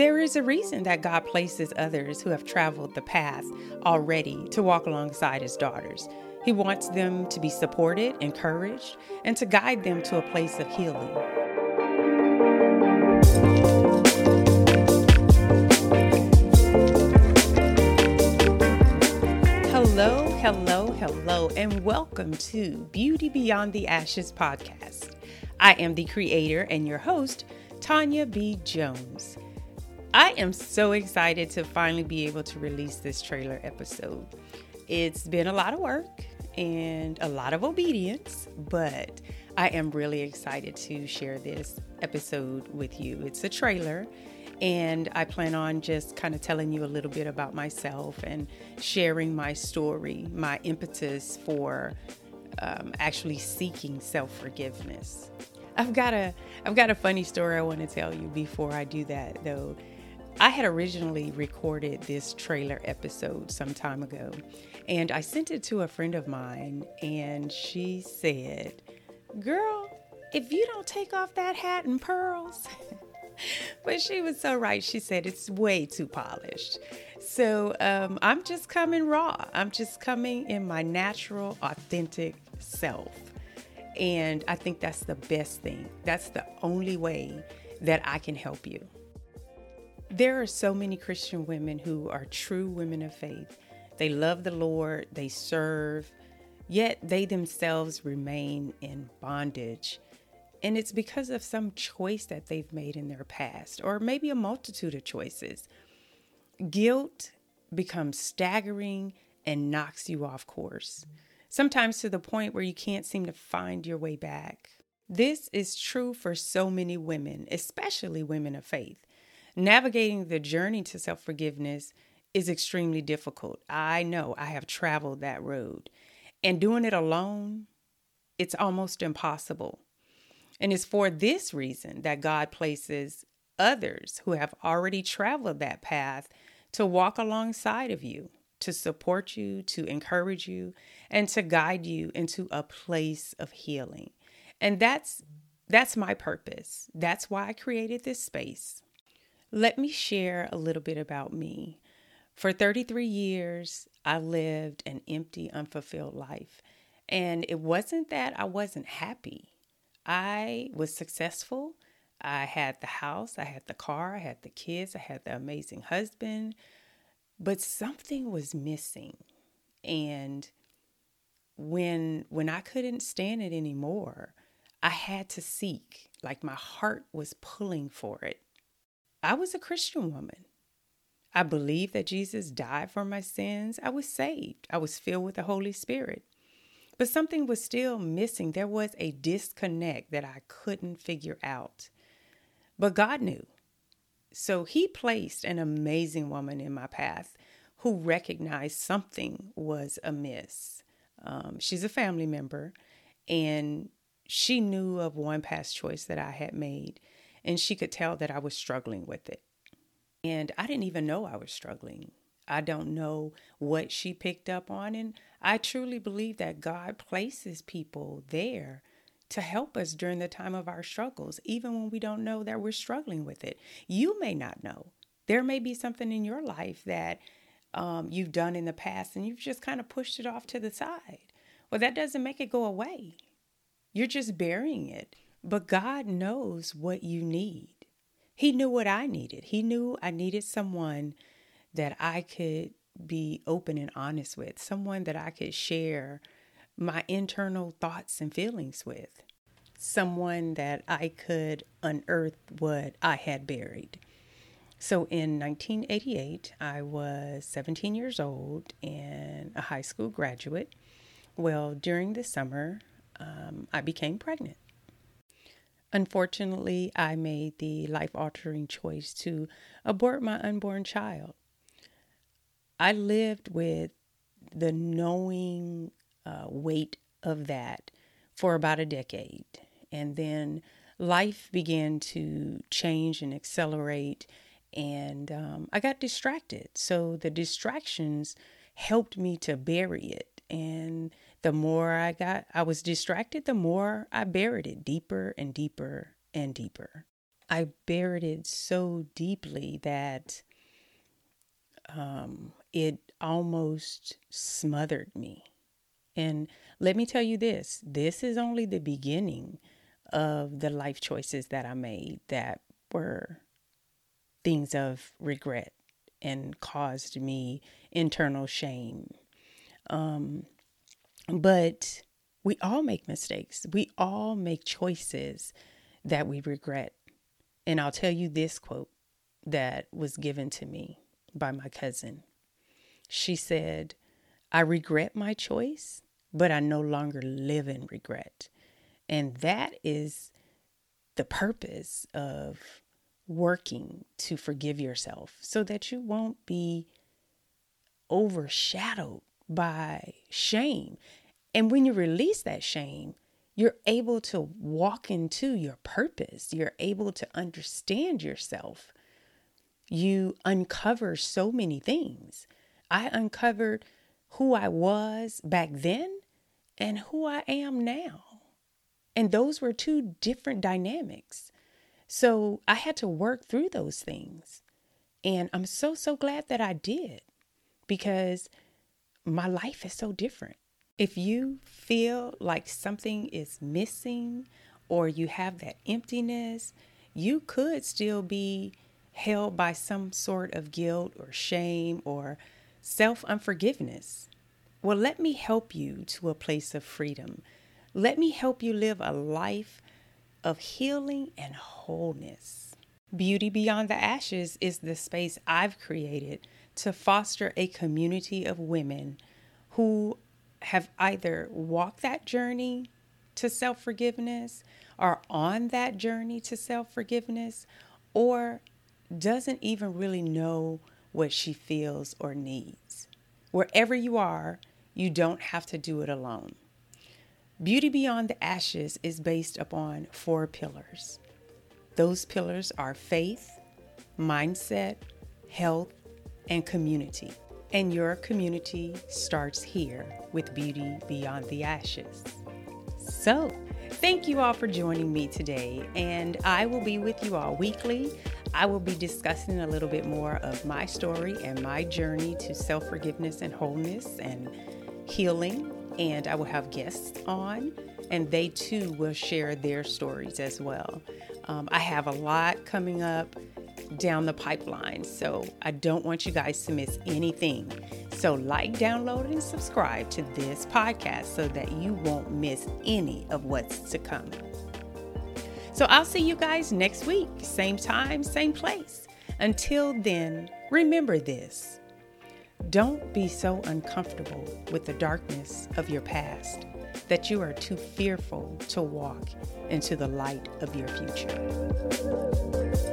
There is a reason that God places others who have traveled the path already to walk alongside his daughters. He wants them to be supported, encouraged, and to guide them to a place of healing. Hello, and welcome to Beauty Beyond the Ashes podcast. I am the creator and your host, Tonya B. Jones. I am so excited to finally be able to release this trailer episode. It's been a lot of work and a lot of obedience, but I am really excited to share this episode with you. It's a trailer, and I plan on just kind of telling you a little bit about myself and sharing my story, my impetus for actually seeking self-forgiveness. I've got a funny story I want to tell you before I do that, though. I had originally recorded this trailer episode some time ago, and I sent it to a friend of mine, and she said, "Girl, if you don't take off that hat and pearls," but she was so right. She said, "It's way too polished." So I'm just coming raw. I'm just coming in my natural, authentic self. And I think that's the best thing. That's the only way that I can help you. There are so many Christian women who are true women of faith. They love the Lord, they serve, yet they themselves remain in bondage. And it's because of some choice that they've made in their past, or maybe a multitude of choices. Guilt becomes staggering and knocks you off course, sometimes to the point where you can't seem to find your way back. This is true for so many women, especially women of faith. Navigating the journey to self-forgiveness is extremely difficult. I know I have traveled that road, and doing it alone, it's almost impossible. And it's for this reason that God places others who have already traveled that path to walk alongside of you, to support you, to encourage you, and to guide you into a place of healing. And that's my purpose. That's why I created this space. Let me share a little bit about me. For 33 years, I lived an empty, unfulfilled life. And it wasn't that I wasn't happy. I was successful. I had the house, I had the car, I had the kids, I had the amazing husband. But something was missing. And when I couldn't stand it anymore, I had to seek, like my heart was pulling for it. I was a Christian woman. I believed that Jesus died for my sins. I was saved. I was filled with the Holy Spirit. But something was still missing. There was a disconnect that I couldn't figure out. But God knew. So he placed an amazing woman in my path who recognized something was amiss. She's a family member, and she knew of one past choice that I had made. And she could tell that I was struggling with it. And I didn't even know I was struggling. I don't know what she picked up on. And I truly believe that God places people there to help us during the time of our struggles, even when we don't know that we're struggling with it. You may not know. There may be something in your life that you've done in the past and you've just kind of pushed it off to the side. Well, that doesn't make it go away. You're just burying it. But God knows what you need. He knew what I needed. He knew I needed someone that I could be open and honest with, someone that I could share my internal thoughts and feelings with, someone that I could unearth what I had buried. So in 1988, I was 17 years old and a high school graduate. Well, during the summer, I became pregnant. Unfortunately, I made the life-altering choice to abort my unborn child. I lived with the knowing weight of that for about a decade. And then life began to change and accelerate, and I got distracted. So the distractions helped me to bury it. And the more I was distracted, the more I buried it deeper and deeper and deeper. I buried it so deeply that it almost smothered me. And let me tell you this, this is only the beginning of the life choices that I made that were things of regret and caused me internal shame. But we all make mistakes. We all make choices that we regret. And I'll tell you this quote that was given to me by my cousin. She said, "I regret my choice, but I no longer live in regret." And that is the purpose of working to forgive yourself so that you won't be overshadowed by shame. And when you release that shame, you're able to walk into your purpose. You're able to understand yourself. You uncover so many things. I uncovered who I was back then and who I am now. And those were two different dynamics. So I had to work through those things. And I'm so glad that I did, because my life is so different. If you feel like something is missing or you have that emptiness, you could still be held by some sort of guilt or shame or self-unforgiveness. Well, let me help you to a place of freedom. Let me help you live a life of healing and wholeness. Beauty Beyond the Ashes is the space I've created to foster a community of women who have either walked that journey to self-forgiveness, are on that journey to self-forgiveness, or doesn't even really know what she feels or needs. Wherever you are, you don't have to do it alone. Beauty Beyond the Ashes is based upon 4 pillars. Those pillars are faith, mindset, health, and community. And your community starts here with Beauty Beyond the Ashes. So, thank you all for joining me today, and I will be with you all weekly. I will be discussing a little bit more of my story and my journey to self-forgiveness and wholeness and healing. And I will have guests on, and they too will share their stories as well. I have a lot coming up down the pipeline, so I don't want you guys to miss anything. So like, download, and subscribe to this podcast so that you won't miss any of what's to come. So I'll see you guys next week, same time, same place. Until then, remember this. Don't be so uncomfortable with the darkness of your past that you are too fearful to walk into the light of your future.